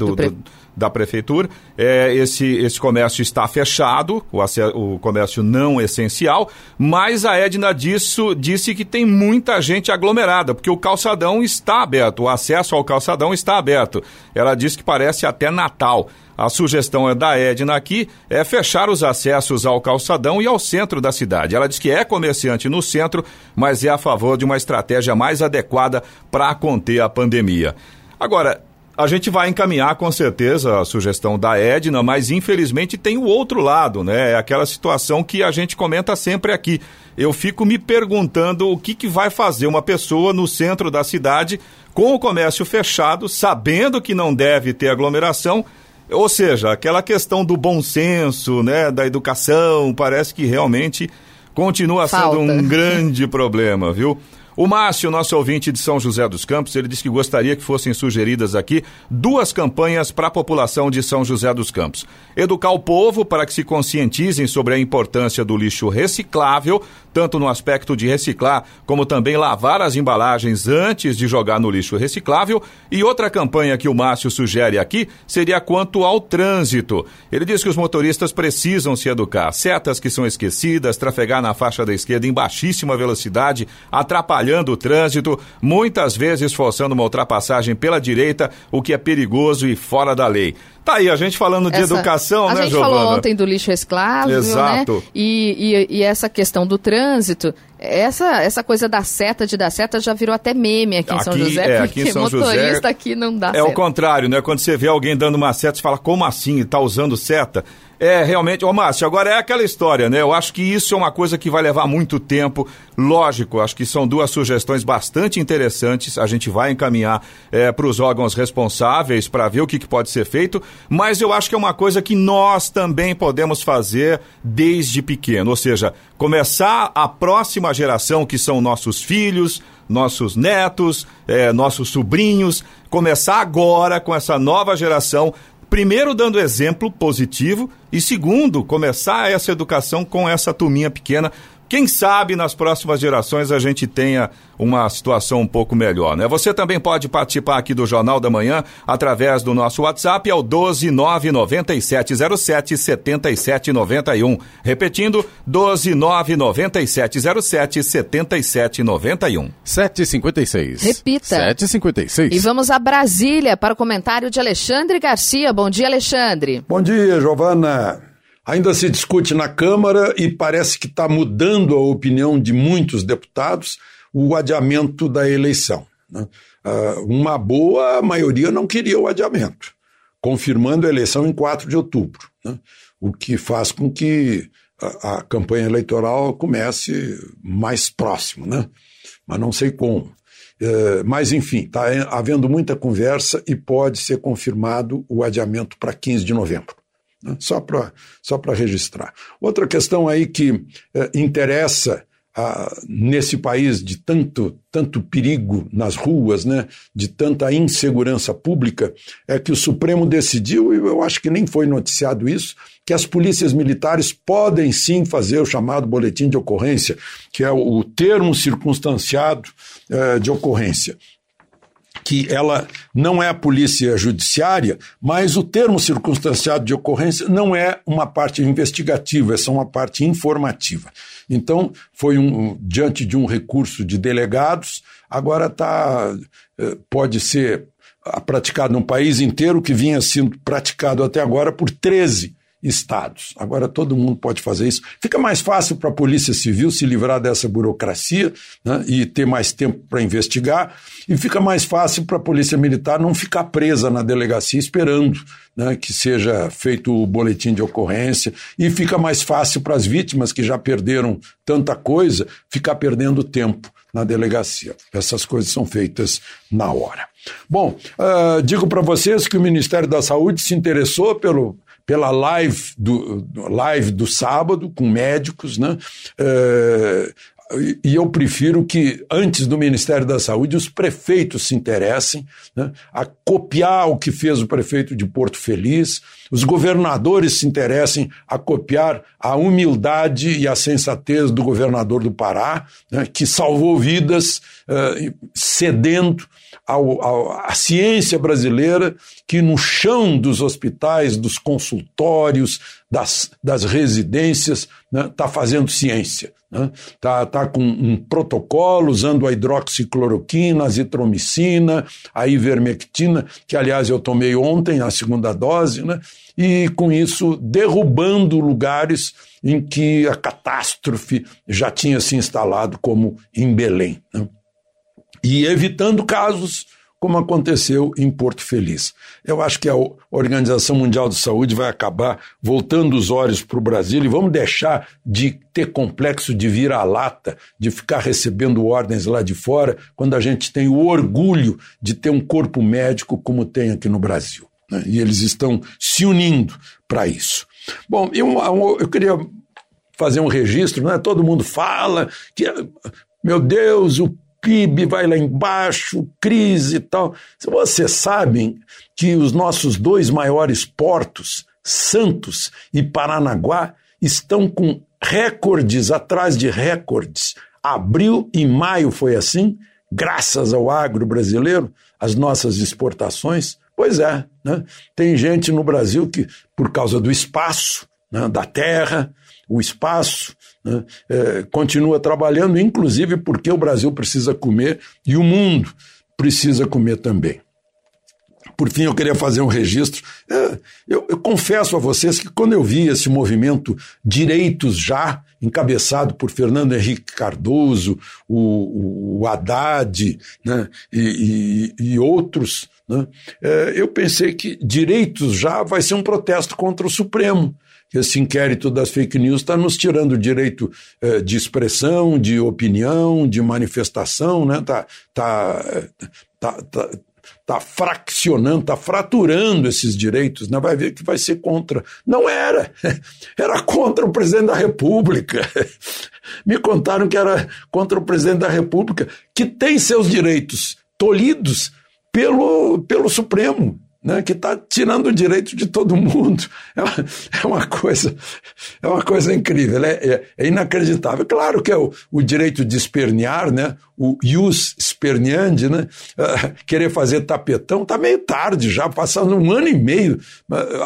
da Prefeitura, esse comércio está fechado, o comércio não essencial, mas a Edna disse que tem muita gente aglomerada, porque o calçadão está aberto, o acesso ao calçadão está aberto. Ela disse que parece até Natal. A sugestão é da Edna aqui, é fechar os acessos ao calçadão e ao centro da cidade. Ela diz que é comerciante no centro, mas é a favor de uma estratégia mais adequada para conter a pandemia. Agora, a gente vai encaminhar com certeza a sugestão da Edna, mas infelizmente tem o outro lado, né? É aquela situação que a gente comenta sempre aqui. Eu fico me perguntando o que vai fazer uma pessoa no centro da cidade com o comércio fechado, sabendo que não deve ter aglomeração, ou seja, aquela questão do bom senso, né? Da educação, parece que realmente continua sendo um grande problema, viu? O Márcio, nosso ouvinte de São José dos Campos, ele disse que gostaria que fossem sugeridas aqui 2 campanhas para a população de São José dos Campos. Educar o povo para que se conscientizem sobre a importância do lixo reciclável, tanto no aspecto de reciclar, como também lavar as embalagens antes de jogar no lixo reciclável. E outra campanha que o Márcio sugere aqui seria quanto ao trânsito. Ele diz que os motoristas precisam se educar. Setas que são esquecidas, trafegar na faixa da esquerda em baixíssima velocidade, atrapalhar o trânsito, muitas vezes forçando uma ultrapassagem pela direita, o que é perigoso e fora da lei. Tá aí, a gente falando de educação, né, Giovana? A gente falou ontem do lixo reciclável, exato, né? E essa questão do trânsito, essa coisa de dar seta já virou até meme aqui em São José, porque motorista aqui não dá seta. É o contrário, né? Quando você vê alguém dando uma seta, você fala, como assim? Tá usando seta? É, realmente, ô Márcio, agora é aquela história, né? Eu acho que isso é uma coisa que vai levar muito tempo, lógico, acho que são 2 sugestões bastante interessantes, a gente vai encaminhar para os órgãos responsáveis para ver o que pode ser feito, mas eu acho que é uma coisa que nós também podemos fazer desde pequeno, ou seja, começar a próxima geração, que são nossos filhos, nossos netos, nossos sobrinhos, começar agora com essa nova geração, primeiro, dando exemplo positivo e, segundo, começar essa educação com essa turminha pequena. Quem sabe nas próximas gerações a gente tenha uma situação um pouco melhor, né? Você também pode participar aqui do Jornal da Manhã através do nosso WhatsApp, é o 12997077791. Repetindo, 12997077791. 7h56. Repita. 7h56. E vamos a Brasília para o comentário de Alexandre Garcia. Bom dia, Alexandre. Bom dia, Giovana. Ainda se discute na Câmara e parece que está mudando a opinião de muitos deputados o adiamento da eleição, né? Uma boa maioria não queria o adiamento, confirmando a eleição em 4 de outubro, né? O que faz com que a campanha eleitoral comece mais próximo, né? Mas não sei como. Mas, enfim, está havendo muita conversa e pode ser confirmado o adiamento para 15 de novembro. Só para registrar. Outra questão aí que interessa nesse país de tanto perigo nas ruas, né, de tanta insegurança pública, é que o Supremo decidiu, e eu acho que nem foi noticiado isso, que as polícias militares podem sim fazer o chamado boletim de ocorrência, que é o termo circunstanciado de ocorrência, que ela não é a polícia judiciária, mas o termo circunstanciado de ocorrência não é uma parte investigativa, é só uma parte informativa. Então, foi diante de um recurso de delegados, agora pode ser praticado num país inteiro, que vinha sendo praticado até agora por 13 estados. Agora todo mundo pode fazer isso. Fica mais fácil para a Polícia Civil se livrar dessa burocracia, né, e ter mais tempo para investigar, e fica mais fácil para a Polícia Militar não ficar presa na delegacia esperando, né, que seja feito o boletim de ocorrência, e fica mais fácil para as vítimas que já perderam tanta coisa ficar perdendo tempo na delegacia. Essas coisas são feitas na hora. Bom, digo para vocês que o Ministério da Saúde se interessou pela live do sábado com médicos, né? E eu prefiro que, antes do Ministério da Saúde, os prefeitos se interessem, né, a copiar o que fez o prefeito de Porto Feliz, os governadores se interessem a copiar a humildade e a sensatez do governador do Pará, né, que salvou vidas cedendo à ciência brasileira, que no chão dos hospitais, dos consultórios, das residências, né, tá fazendo ciência. Tá com um protocolo usando a hidroxicloroquina, a azitromicina, a ivermectina, que aliás eu tomei ontem a segunda dose, né? E com isso derrubando lugares em que a catástrofe já tinha se instalado, como em Belém, né? E evitando casos como aconteceu em Porto Feliz. Eu acho que a Organização Mundial de Saúde vai acabar voltando os olhos para o Brasil e vamos deixar de ter complexo de vira-lata, de ficar recebendo ordens lá de fora, quando a gente tem o orgulho de ter um corpo médico como tem aqui no Brasil, né? E eles estão se unindo para isso. Bom, eu queria fazer um registro, né? Todo mundo fala que, meu Deus, o PIB vai lá embaixo, crise e tal. Vocês sabem que os nossos dois maiores portos, Santos e Paranaguá, estão com recordes atrás de recordes. Abril e maio foi assim, graças ao agro brasileiro, as nossas exportações. Pois é, né? Tem gente no Brasil que, por causa do espaço, né, da terra, o espaço, né, continua trabalhando, inclusive porque o Brasil precisa comer e o mundo precisa comer também. Por fim, eu queria fazer um registro. Eu confesso a vocês que quando eu vi esse movimento Direitos Já, encabeçado por Fernando Henrique Cardoso, o Haddad, né, e outros, né, eu pensei que Direitos Já vai ser um protesto contra o Supremo. Esse inquérito das fake news está nos tirando o direito de expressão, de opinião, de manifestação, né? Tá fraccionando, está fraturando esses direitos, né? Vai ver que vai ser contra. Não era, era contra o presidente da República. Me contaram que era contra o presidente da República, que tem seus direitos tolhidos pelo Supremo, né, que está tirando o direito de todo mundo. É uma coisa incrível, é inacreditável. Claro que é o direito de espernear, né, o ius esperneandi, né, querer fazer tapetão, está meio tarde já, passando 1 ano e meio.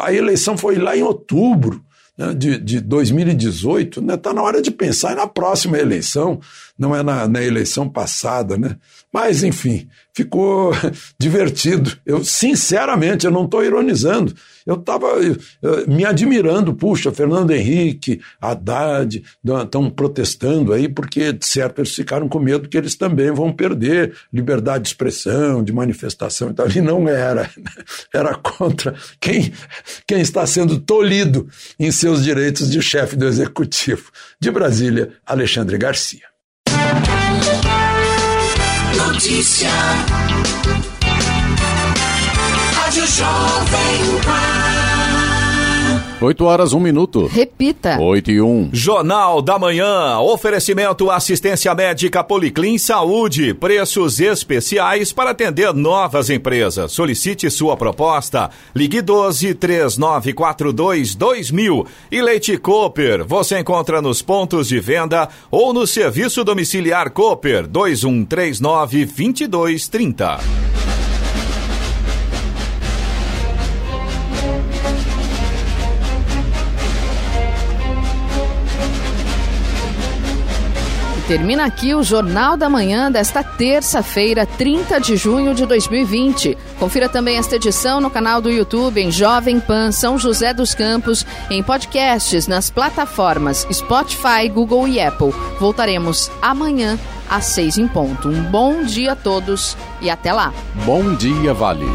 A eleição foi lá em outubro, né, de 2018, né, tá na hora de pensar na próxima eleição, não é na eleição passada, né? Mas, enfim, ficou divertido. Eu, sinceramente, eu não estou ironizando. Eu estava me admirando. Puxa, Fernando Henrique, Haddad, estão protestando aí porque, de certo, eles ficaram com medo que eles também vão perder liberdade de expressão, de manifestação e tal. E não era. Era contra quem está sendo tolhido em seus direitos de chefe do Executivo. De Brasília, Alexandre Garcia. Notícia. Rádio Jovem Pan. 8h01. Repita. 8h01. Jornal da Manhã. Oferecimento assistência médica Policlin Saúde. Preços especiais para atender novas empresas. Solicite sua proposta. Ligue 12-3942-2000. E leite Cooper. Você encontra nos pontos de venda ou no serviço domiciliar Cooper 2139-2230. Termina aqui o Jornal da Manhã desta terça-feira, 30 de junho de 2020. Confira também esta edição no canal do YouTube em Jovem Pan São José dos Campos, em podcasts nas plataformas Spotify, Google e Apple. Voltaremos amanhã às 6h em ponto. Um bom dia a todos e até lá. Bom dia, Vale.